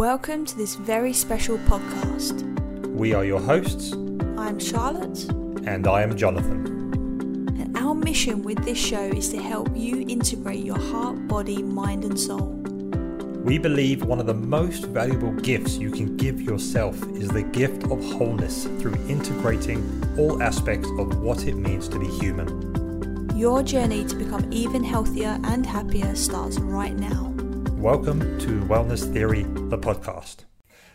Welcome to this very special podcast. We are your hosts. I'm Charlotte. And I am Jonathan. And our mission with this show is to help you integrate your heart, body, mind and soul. We believe one of the most valuable gifts you can give yourself is the gift of wholeness through integrating all aspects of what it means to be human. Your journey to become even healthier and happier starts right now. Welcome to Wellness Theory, the podcast.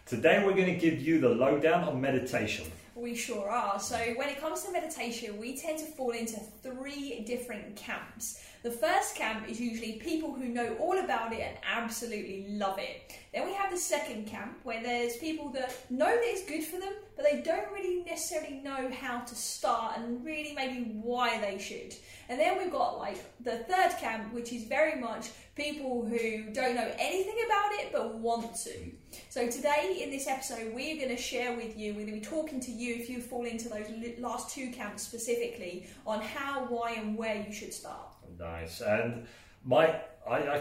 Today we're going to give you the lowdown on meditation. We sure are. So when it comes to meditation, we tend to fall into three different camps. The first camp is usually people who know all about it and absolutely love it. Then we have the second camp where there's people that know that it's good for them, but they don't really necessarily know how to start and really maybe why they should. And then we've got like the third camp, which is very much people who don't know anything about it but want to. So today in this episode, we're going to share with you, we're going to be talking to you if you fall into those last two camps specifically on how, why and where you should start. Nice. And I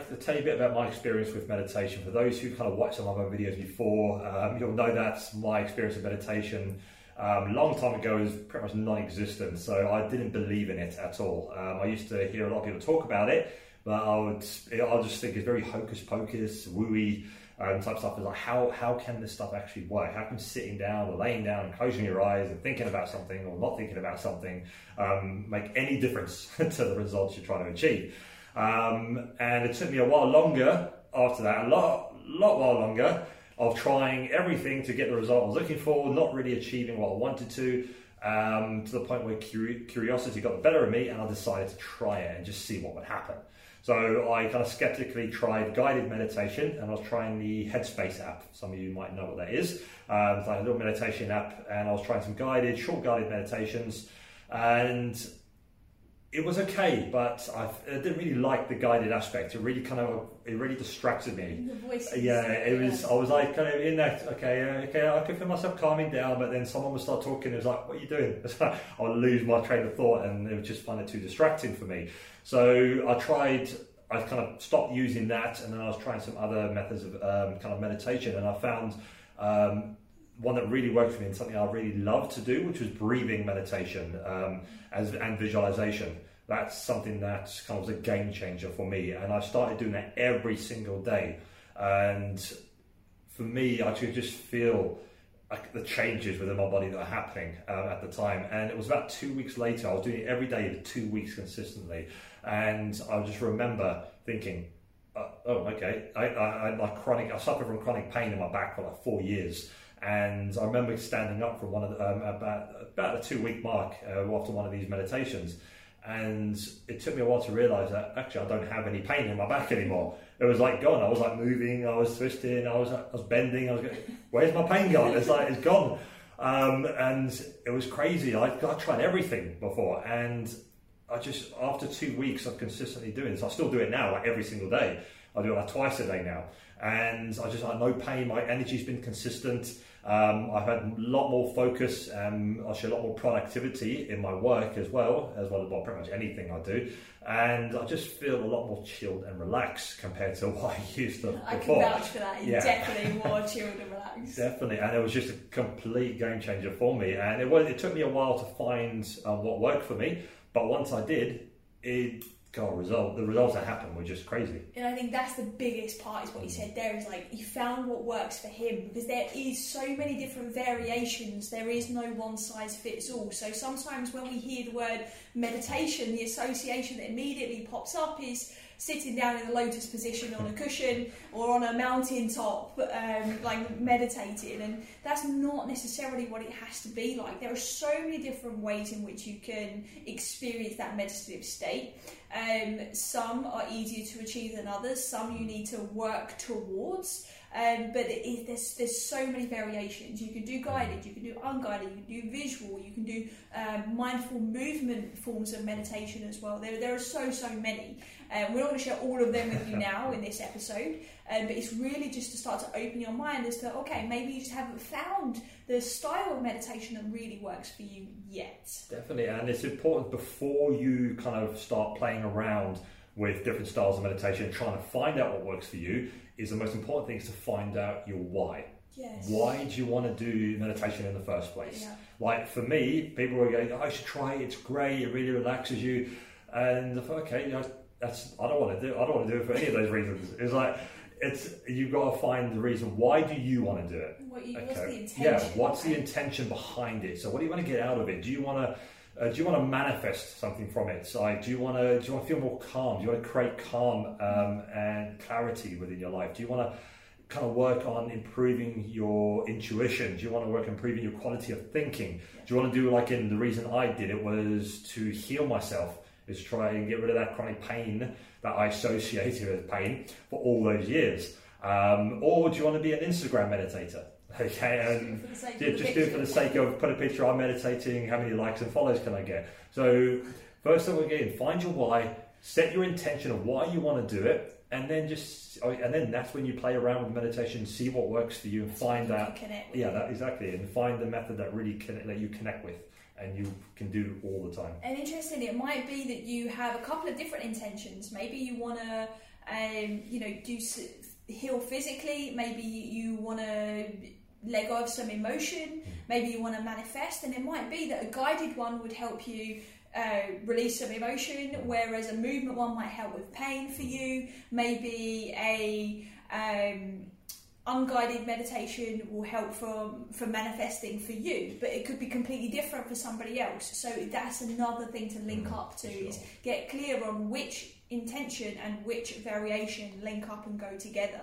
can tell you a bit about my experience with meditation. For those who kind of watched some of my videos before, you'll know that's my experience of meditation. Long time ago is pretty much non-existent, so I didn't believe in it at all. I used to hear a lot of people talk about it, but I just think it's very hocus pocus, wooey type stuff. It's like how can this stuff actually work? How can sitting down or laying down and closing your eyes and thinking about something or not thinking about something make any difference to the results you're trying to achieve? And it took me a while longer after that, a lot while longer, of trying everything to get the result I was looking for, not really achieving what I wanted to the point where curiosity got the better of me and I decided to try it and just see what would happen. So I kind of skeptically tried guided meditation and I was trying the Headspace app. Some of you might know what that is. It's like a little meditation app, and I was trying some short guided meditations, and it was okay, but I didn't really like the guided aspect. It really distracted me. The voices. I was like kind of in that, okay, I could feel myself calming down, but then someone would start talking, it was like, what are you doing? I'll lose my train of thought, and it would just find it too distracting for me. So I kind of stopped using that, and then I was trying some other methods of kind of meditation, and I found one that really worked for me and something I really love to do, which was breathing meditation and visualization. That's something that kind of was a game changer for me, and I started doing that every single day. And for me, I could just feel like the changes within my body that were happening at the time. And it was about 2 weeks later, I was doing it every day for 2 weeks consistently, and I just remember thinking, I suffered from chronic pain in my back for like 4 years. And I remember standing up from about the 2 week mark after one of these meditations, and it took me a while to realise that actually I don't have any pain in my back anymore. It was like gone. I was like moving, I was twisting, I was bending. I was going, where's my pain gone? It's like it's gone, and it was crazy. I tried everything before, and I just after 2 weeks of consistently doing this, I still do it now, like every single day. I do it like twice a day now, and I no pain. My energy's been consistent. I've had a lot more focus, actually a lot more productivity in my work as well as pretty much anything I do. And I just feel a lot more chilled and relaxed compared to what I used to before. I can vouch for that. You're definitely more chilled and relaxed. Definitely. And it was just a complete game changer for me. And it took me a while to find what worked for me. But once I did, the results that happened were just crazy. And I think that's the biggest part is what you said there is like, you found what works for him, because there is so many different variations. There is no one size fits all. So sometimes when we hear the word meditation, the association that immediately pops up is sitting down in a lotus position on a cushion or on a mountaintop, like meditating, and that's not necessarily what it has to be like. There are so many different ways in which you can experience that meditative state. Some are easier to achieve than others, some you need to work towards, but there's so many variations. You can do guided, you can do unguided, you can do visual, you can do mindful movement forms of meditation as well. There are so many. We're not going to share all of them with you now in this episode, but it's really just to start to open your mind as to, okay, maybe you just haven't found the style of meditation that really works for you yet. Definitely, and it's important before you kind of start playing around with different styles of meditation, trying to find out what works for you, is the most important thing is to find out your why. Yes. Why do you want to do meditation in the first place? Yeah. Like for me, people were going, oh, I should try it, it's great, it really relaxes you. And I thought, okay, you know, I don't want to do it for any of those reasons. It's like, you've got to find the reason. Why do you want to do it? What's the intention? Yeah, what's the intention behind it? So what do you want to get out of it? Do you want to manifest something from it? So, like, do you want to feel more calm? Do you want to create calm and clarity within your life? Do you want to kind of work on improving your intuition? Do you want to work on improving your quality of thinking? Do you want to do, like, in the reason I did it was to heal myself, is to try and get rid of that chronic pain that I associated with pain for all those years. Or do you want to be an Instagram meditator? Okay, and just do it for the sake of, put a picture, I'm meditating, how many likes and follows can I get? So first of all, again, find your why, set your intention of why you want to do it, and then that's when you play around with meditation, see what works for you, and find that, yeah, that exactly, and find the method that really that you connect with and you can do all the time. And interestingly, it might be that you have a couple of different intentions. Maybe you want to, heal physically. Maybe you want to let go of some emotion. Maybe you want to manifest, and it might be that a guided one would help you release some emotion, whereas a movement one might help with pain for you. Maybe a unguided meditation will help for manifesting for you, but it could be completely different for somebody else. So that's another thing to link up to, is get clear on which intention and which variation link up and go together,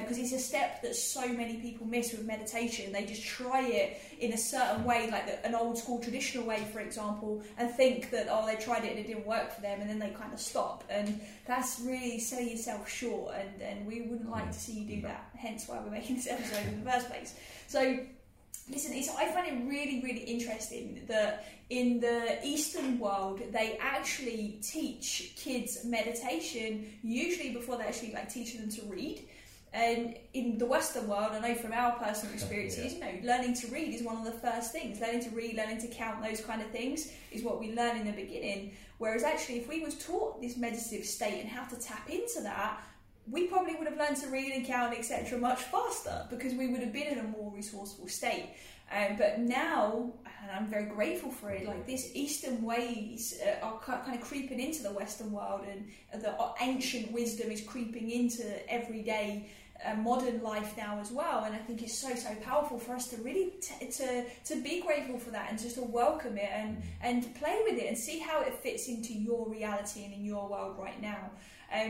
because it's a step that so many people miss with meditation. They just try it in a certain way, like an old school traditional way, for example, and think that, oh, they tried it and it didn't work for them, and then they kind of stop, and that's really selling yourself short, and we wouldn't like to see you do that, hence why we're making this episode in the first place. So listen, I find it really, really interesting that in the Eastern world, they actually teach kids meditation, usually before they actually teach them to read. And in the Western world, I know from our personal experiences, learning to read is one of the first things. Learning to read, learning to count, those kind of things is what we learn in the beginning. Whereas actually, if we was taught this meditative state and how to tap into that, we probably would have learned to read and count, etc., much faster, because we would have been in a more resourceful state. But now, and I'm very grateful for it, like, this Eastern ways are kind of creeping into the Western world, and the ancient wisdom is creeping into everyday modern life now as well. And I think it's so, so powerful for us to really to be grateful for that, and just to welcome it and play with it and see how it fits into your reality and in your world right now.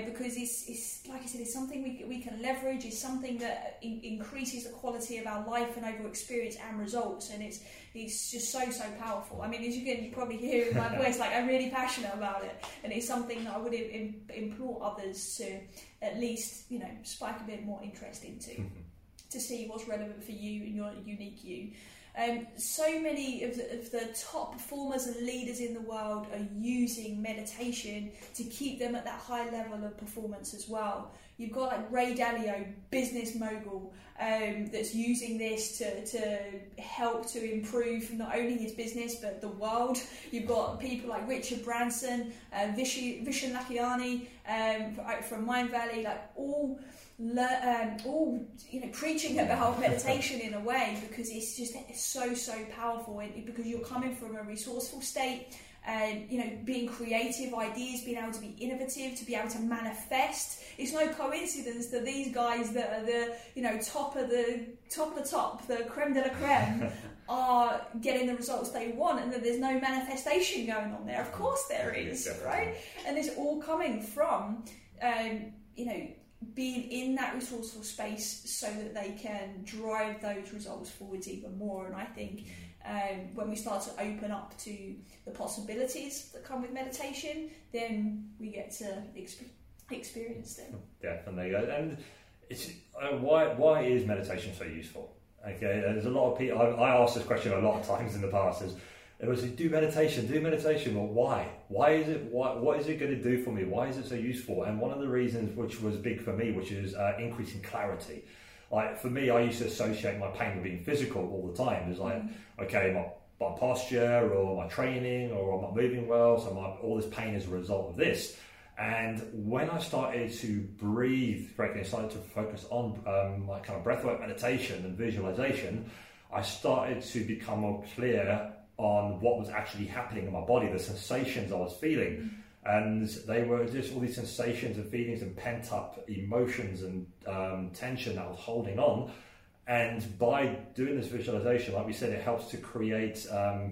Because it's like I said, it's something we can leverage. It's something that increases the quality of our life and overall experience and results, and it's just so, so powerful. I mean, as you can probably hear in my voice, I'm really passionate about it, and it's something that I would implore others to at least spike a bit more interest into, to see what's relevant for you and your unique you. So many of the top performers and leaders in the world are using meditation to keep them at that high level of performance as well. You've got Ray Dalio, business mogul, that's using this to help to improve not only his business but the world. You've got people like Richard Branson, Vishen Lakhiani from Mind Valley, all preaching about meditation in a way, because it's so, so powerful, and because you're coming from a resourceful state, being creative ideas, being able to be innovative, to be able to manifest. It's no coincidence that these guys that are the top of the top, the creme de la creme, are getting the results they want, and that there's no manifestation going on there. Of course there is, right? And it's all coming from being in that resourceful space, so that they can drive those results forwards even more. And I think when we start to open up to the possibilities that come with meditation, then we get to experience them. Definitely. And it's why is meditation so useful? Okay, there's a lot of people. I asked this question a lot of times in the past. It was like, do meditation, well, why? What is it going to do for me? Why is it so useful? And one of the reasons, which was big for me, which is increasing clarity. Like for me, I used to associate my pain with being physical all the time. It's like, okay, my posture, or my training, or I'm not moving well, so all this pain is a result of this. And when I started to breathe correctly, I started to focus on my kind of breathwork meditation and visualization, I started to become more clear on what was actually happening in my body, the sensations I was feeling. And they were just all these sensations and feelings and pent up emotions and tension that I was holding on. And by doing this visualization, like we said, it helps to create kind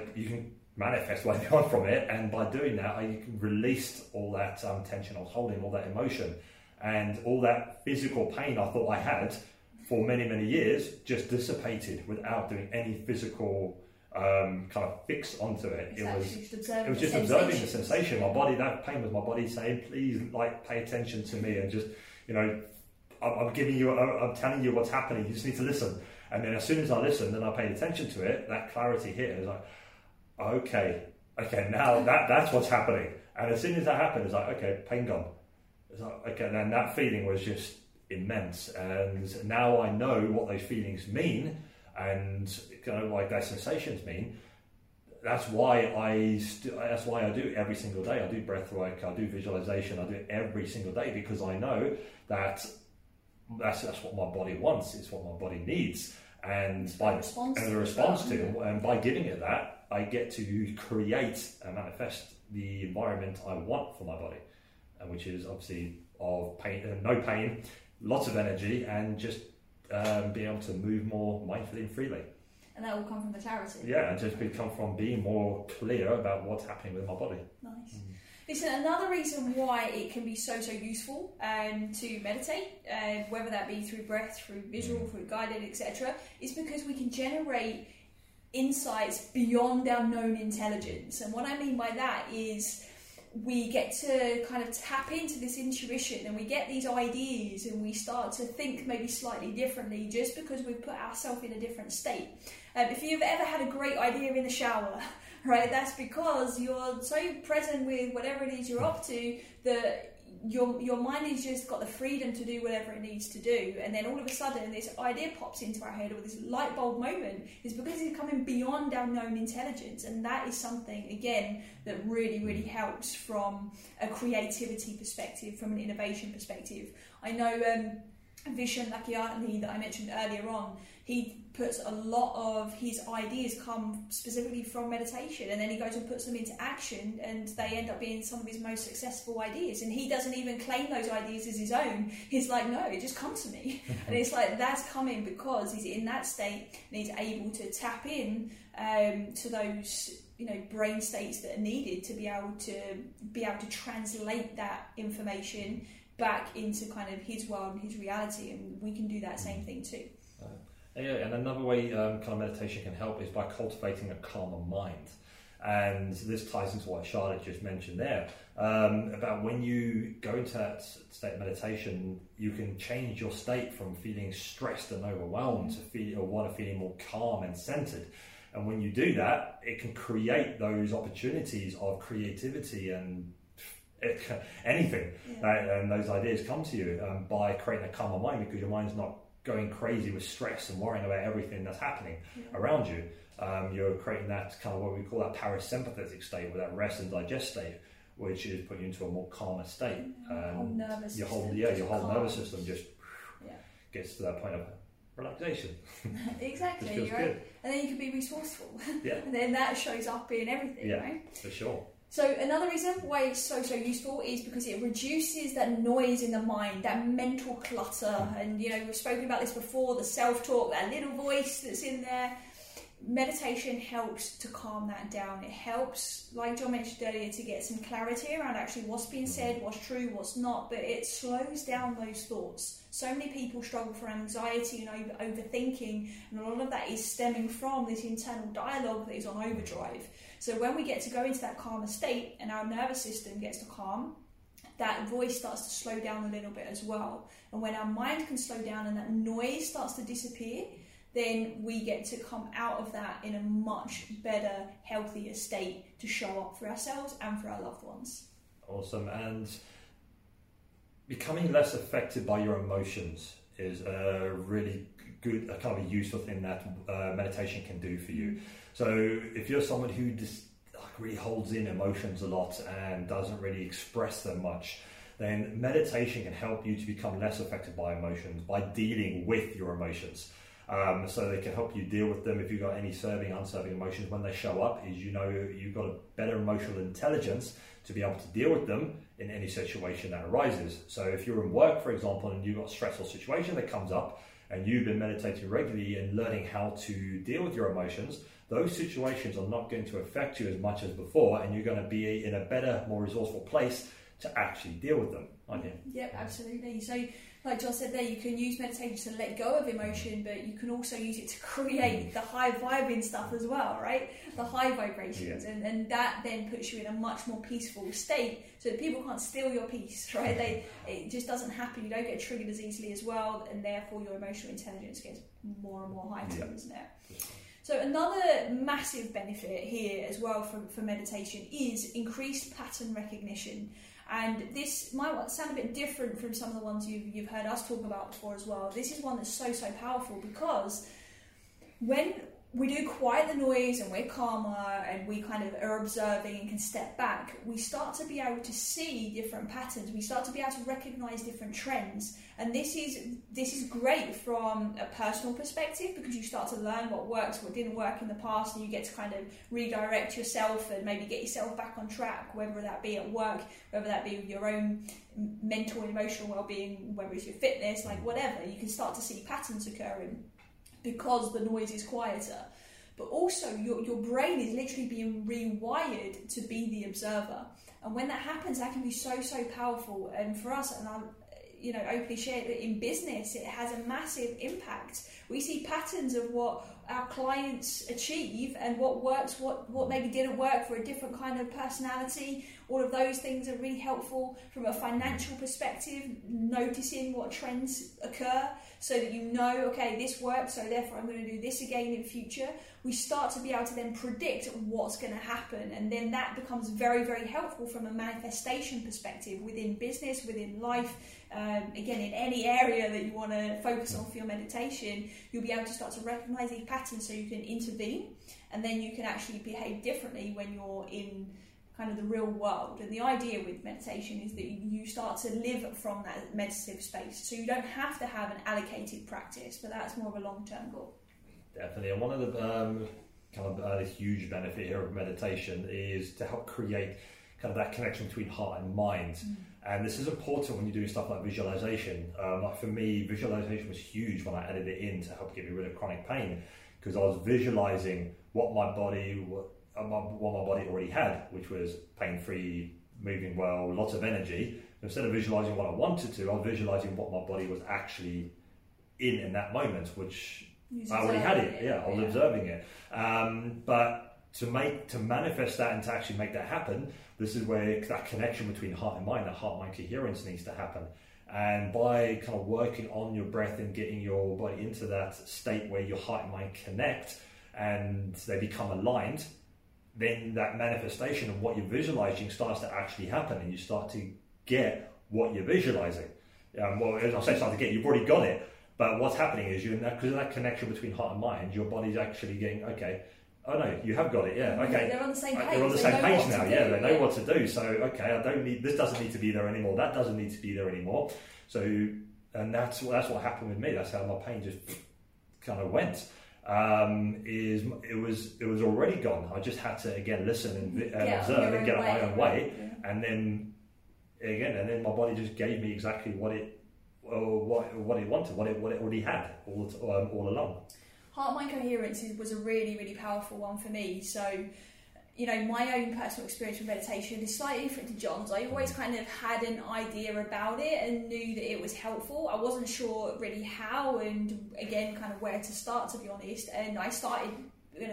of, you can manifest what you want from it. And by doing that, I released all that tension I was holding, all that emotion, and all that physical pain I thought I had for many, many years just dissipated without doing any physical kind of fix onto it. Exactly. It was just observing the sensation. My body, that pain was my body saying, please, like, pay attention to me, and just, you know, I'm telling you what's happening. You just need to listen. And then as soon as I listened and I paid attention to it, that clarity hit. It was like, okay, now that's what's happening. And as soon as that happened, it's like, okay, pain gone. It's like, okay, and then that feeling was just immense. And now I know what those feelings mean and kind of like those sensations mean. That's why I do it every single day. I do breathwork, I do visualization, I do it every single day, because I know that that's what my body wants. It's what my body needs, and the response to, and by giving it that, I get to create and manifest the environment I want for my body, which is obviously of pain, no pain, lots of energy, and just being able to move more mindfully and freely. And that will come from the clarity. Yeah, and just come from being more clear about what's happening with my body. Nice. Listen, another reason why it can be so useful to meditate, whether that be through breath, through visual, through guided, etc., is because we can generate insights beyond our known intelligence. And what I mean by that is we get to kind of tap into this intuition, and we get these ideas, and we start to think maybe slightly differently just because we've put ourselves in a different state. If you've ever had a great idea in the shower, right, that's because you're so present with whatever it is you're up to that your mind has just got the freedom to do whatever it needs to do. And then all of a sudden this idea pops into our head, or this light bulb moment, is because it's coming beyond our known intelligence. And that is something, again, that really, really helps from a creativity perspective, from an innovation perspective. I know Vishen Lakhiani that I mentioned earlier on, he puts a lot of his ideas come specifically from meditation, and then he goes and puts them into action, and they end up being some of his most successful ideas. And he doesn't even claim those ideas as his own. He's like, no, it just comes to me. And it's like, that's coming because he's in that state and he's able to tap in to those, you know, brain states that are needed to be able to translate that information back into kind of his world and his reality. And we can do that same thing too. Yeah, and another way kind of meditation can help is by cultivating a calmer mind. And this ties into what Charlotte just mentioned there, about when you go into that state of meditation, you can change your state from feeling stressed and overwhelmed to feeling more calm and centered. And when you do that, it can create those opportunities of creativity and anything. Yeah. And those ideas come to you by creating a calmer mind, because your mind's not going crazy with stress and worrying about everything that's happening around you. You're creating that kind of what we call that parasympathetic state, or that rest and digest state, which is putting you into a more calmer state. Your whole nervous system just gets to that point of relaxation. Exactly, right. Good. And then you can be resourceful. Yeah. And then that shows up in everything, right? For sure. So another reason why it's so useful is because it reduces that noise in the mind, that mental clutter. And, you know, we've spoken about this before, the self-talk, that little voice that's in there. Meditation helps to calm that down. It helps, like John mentioned earlier, to get some clarity around actually what's being said, what's true, what's not, but it slows down those thoughts. So many people struggle from anxiety and overthinking, and a lot of that is stemming from this internal dialogue that is on overdrive. So when we get to go into that calmer state and our nervous system gets to calm, that voice starts to slow down a little bit as well. And when our mind can slow down and that noise starts to disappear, then we get to come out of that in a much better, healthier state to show up for ourselves and for our loved ones. Awesome. And becoming less affected by your emotions is a really good, a kind of a useful thing that meditation can do for you. So if you're someone who just really holds in emotions a lot and doesn't really express them much, then meditation can help you to become less affected by emotions, by dealing with your emotions. So they can help you deal with them. If you've got any serving, unserving emotions, when they show up, is you know you've got a better emotional intelligence to be able to deal with them in any situation that arises. So if you're in work, for example, and you've got a stressful situation that comes up, and you've been meditating regularly and learning how to deal with your emotions, those situations are not going to affect you as much as before, and you're going to be in a better, more resourceful place to actually deal with them, aren't you? Yep, absolutely. So, like Josh said there, you can use meditation to let go of emotion, but you can also use it to create the high vibing stuff as well, right? The high vibrations. Yeah. And that then puts you in a much more peaceful state, so that people can't steal your peace, right? It just doesn't happen. You don't get triggered as easily as well, and therefore your emotional intelligence gets more and more heightened, isn't it? So another massive benefit here as well for meditation is increased pattern recognition. And this might sound a bit different from some of the ones you've heard us talk about before as well. This is one that's so powerful, because when we do quiet the noise and we're calmer and we kind of are observing and can step back, we start to be able to see different patterns. We start to be able to recognize different trends. And this is great from a personal perspective, because you start to learn what works, what didn't work in the past, and you get to kind of redirect yourself and maybe get yourself back on track, whether that be at work, whether that be with your own mental and emotional well-being, whether it's your fitness, like whatever. You can start to see patterns occurring because the noise is quieter. But also your brain is literally being rewired to be the observer. And when that happens, that can be so powerful. And for us, and I'm openly shared that in business, it has a massive impact. We see patterns of what our clients achieve and what works, what maybe didn't work for a different kind of personality. All of those things are really helpful from a financial perspective, noticing what trends occur so that okay, this worked, so therefore I'm going to do this again in future. We start to be able to then predict what's going to happen, and then that becomes very, very helpful from a manifestation perspective within business, within life. Again, in any area that you want to focus on for your meditation, you'll be able to start to recognize these patterns so you can intervene, and then you can actually behave differently when you're in kind of the real world. And the idea with meditation is that you start to live from that meditative space, so you don't have to have an allocated practice, but that's more of a long-term goal. Definitely. And one of the huge benefit here of meditation is to help create kind of that connection between heart and mind. Mm. And this is important when you do stuff like visualization. Like for me, visualization was huge when I added it in to help get me rid of chronic pain, because I was visualizing what my body already had, which was pain-free, moving well, lots of energy. Instead of visualizing what I wanted to, I was visualizing what my body was actually in that moment, which I already had it. Yeah, I was observing it. But to manifest that and to actually make that happen, this is where that connection between heart and mind, that heart-mind coherence, needs to happen. And by kind of working on your breath and getting your body into that state where your heart and mind connect and they become aligned, then that manifestation of what you're visualizing starts to actually happen, and you start to get what you're visualizing. You've already got it, but what's happening is because of that connection between heart and mind, your body's actually getting, okay, oh no, you have got it, yeah, okay. They're on the same page. They're on the same page now, yeah, they know what to do. So, okay, this doesn't need to be there anymore, that doesn't need to be there anymore. So, and that's what happened with me. That's how my pain just kind of went. It was already gone. I just had to, again, listen and observe and get out of my own way. Yeah. And then my body just gave me exactly what it wanted, what it already had all along. Heart-mind coherence was a really, really powerful one for me. So, my own personal experience with meditation is slightly different to John's. I always kind of had an idea about it and knew that it was helpful. I wasn't sure really how and, again, kind of where to start, to be honest. And I started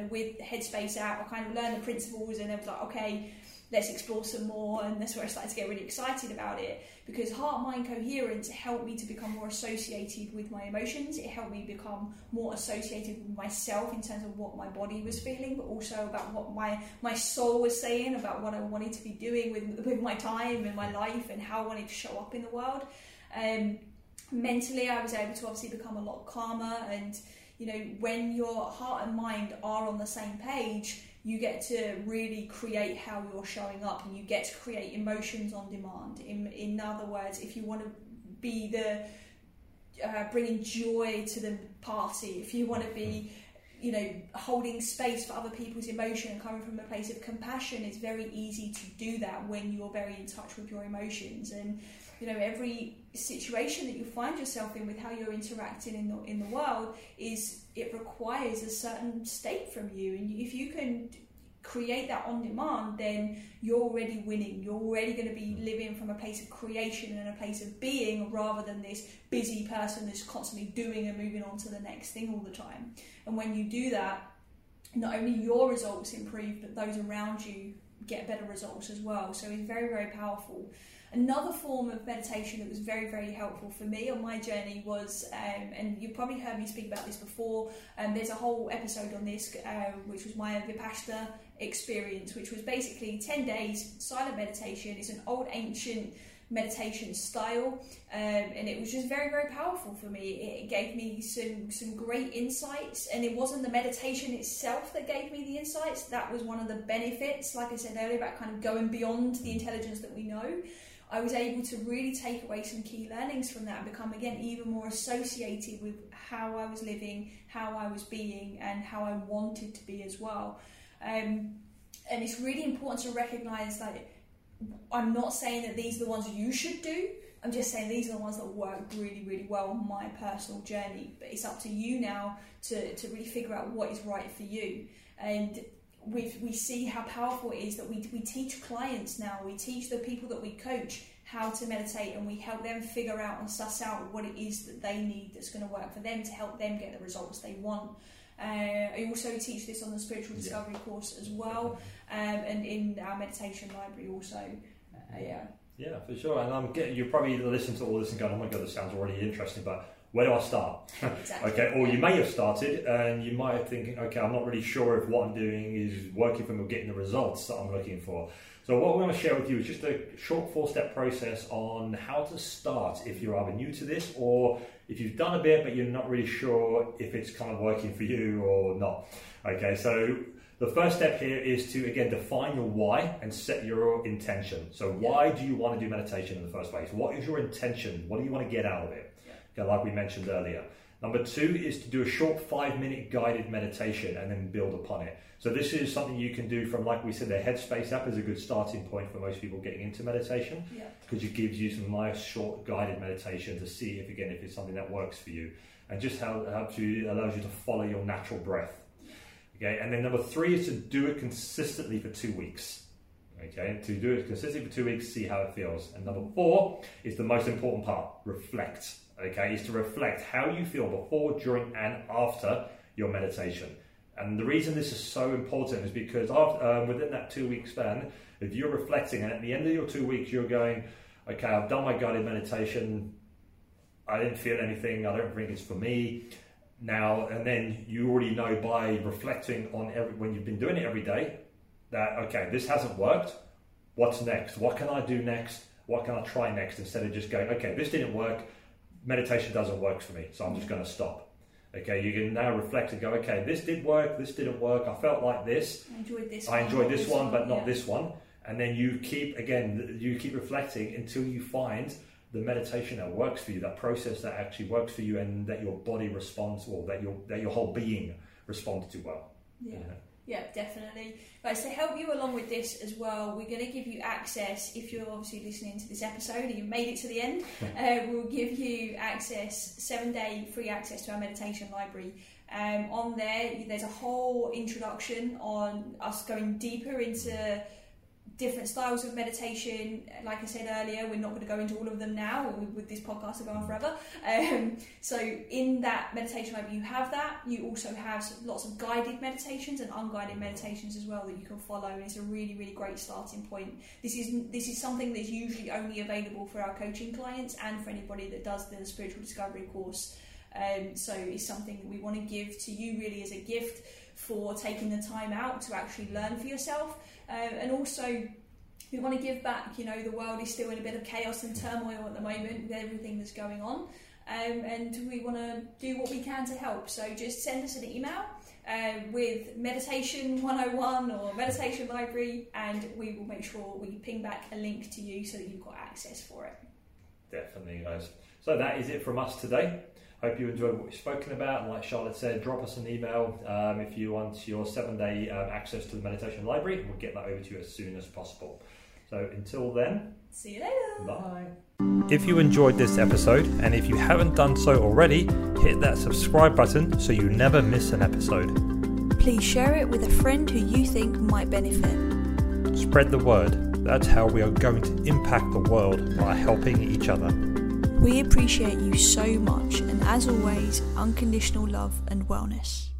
with Headspace out. I kind of learned the principles and I was like, okay, let's explore some more, and that's where I started to get really excited about it, because heart-mind coherence helped me to become more associated with my emotions. It helped me become more associated with myself in terms of what my body was feeling, but also about what my soul was saying, about what I wanted to be doing with my time and my life and how I wanted to show up in the world. Mentally, I was able to obviously become a lot calmer, and when your heart and mind are on the same page, You get to really create how you're showing up, and you get to create emotions on demand. In other words, if you want to be the bringing joy to the party, if you want to be, you know, holding space for other people's emotion and coming from a place of compassion, it's very easy to do that when you're very in touch with your emotions. And you know, every situation that you find yourself in with how you're interacting in the world, is it requires a certain state from you. And if you can create that on demand, then you're already winning. You're already going to be living from a place of creation and a place of being, rather than this busy person that's constantly doing and moving on to the next thing all the time. And when you do that, not only your results improve, but those around you get better results as well. So it's very, very powerful. Another form of meditation that was very, very helpful for me on my journey was, and you've probably heard me speak about this before, there's a whole episode on this, which was my Vipassana experience, which was basically 10 days silent meditation. It's an old ancient meditation style, and it was just very, very powerful for me. It gave me some great insights, and it wasn't the meditation itself that gave me the insights. That was one of the benefits, like I said earlier, about kind of going beyond the intelligence that we know. I was able to really take away some key learnings from that and become, again, even more associated with how I was living, how I was being, and how I wanted to be as well. And it's really important to recognize that I'm not saying that these are the ones you should do. I'm just saying these are the ones that work really, really well on my personal journey. But it's up to you now to really figure out what is right for you. And we see how powerful it is that we teach clients now, we teach the people that we coach how to meditate, and we help them figure out and suss out what it is that they need that's going to work for them to help them get the results they want. I also teach this on the Spiritual Discovery course as well, and in our meditation library also. Yeah, for sure. And I'm getting, you probably listen to all this and go, oh my god, this sounds already interesting, but where do I start? Exactly. Okay, or you may have started and you might have thinking, okay, I'm not really sure if what I'm doing is working for me or getting the results that I'm looking for. So what we're going to share with you is just a short 4-step process on how to start if you're either new to this, or if you've done a bit but you're not really sure if it's kind of working for you or not. Okay, so the first step here is to, again, define your why and set your intention. So why do you want to do meditation in the first place? What is your intention? What do you want to get out of it? Like we mentioned earlier. Number 2 is to do a short 5-minute guided meditation and then build upon it. So this is something you can do from, like we said, the Headspace app is a good starting point for most people getting into meditation, because it gives you some nice short guided meditation to see if, again, if it's something that works for you, and just helps you, allows you to follow your natural breath. Okay, and then number 3 is to do it consistently for 2 weeks. Okay, to do it consistently for 2 weeks, see how it feels. And number 4 is the most important part, reflect. Okay, is to reflect how you feel before, during, and after your meditation. And the reason this is so important is because after, within that 2-week span, if you're reflecting and at the end of your 2 weeks you're going, okay, I've done my guided meditation, I didn't feel anything, I don't think it's for me now, and then you already know by reflecting on when you've been doing it every day that, okay, this hasn't worked, what's next? What can I do next? What can I try next? Instead of just going, okay, this didn't work, meditation doesn't work for me, so I'm just going to stop. Okay, you can now reflect and go, okay, this did work, this didn't work, I felt like this, I enjoyed this one, but not this one. And then you keep reflecting until you find the meditation that works for you, that process that actually works for you, and that your body responds well, that your whole being responds to well. Yeah, definitely. Right, so to help you along with this as well, we're going to give you access, if you're obviously listening to this episode and you've made it to the end, we'll give you access, 7-day free access to our meditation library. On there's a whole introduction on us going deeper into different styles of meditation. Like I said earlier, we're not going to go into all of them now, with this podcast will go on forever. So in that meditation library you have that. You also have lots of guided meditations and unguided meditations as well that you can follow, and it's a really, really great starting point. This is something that's usually only available for our coaching clients and for anybody that does the Spiritual Discovery course. So it's something that we want to give to you really as a gift for taking the time out to actually learn for yourself. And also, we want to give back. You know, the world is still in a bit of chaos and turmoil at the moment with everything that's going on. and we want to do what we can to help. So just send us an email with Meditation 101 or Meditation Library, and we will make sure we ping back a link to you so that you've got access for it. Definitely, guys. So that is it from us today. Hope you enjoyed what we've spoken about. And like Charlotte said, drop us an email if you want your 7-day access to the meditation library. We'll get that over to you as soon as possible. So until then, see you later. Bye. If you enjoyed this episode, and if you haven't done so already, hit that subscribe button so you never miss an episode. Please share it with a friend who you think might benefit. Spread the word. That's how we are going to impact the world, by helping each other. We appreciate you so much, and as always, unconditional love and wellness.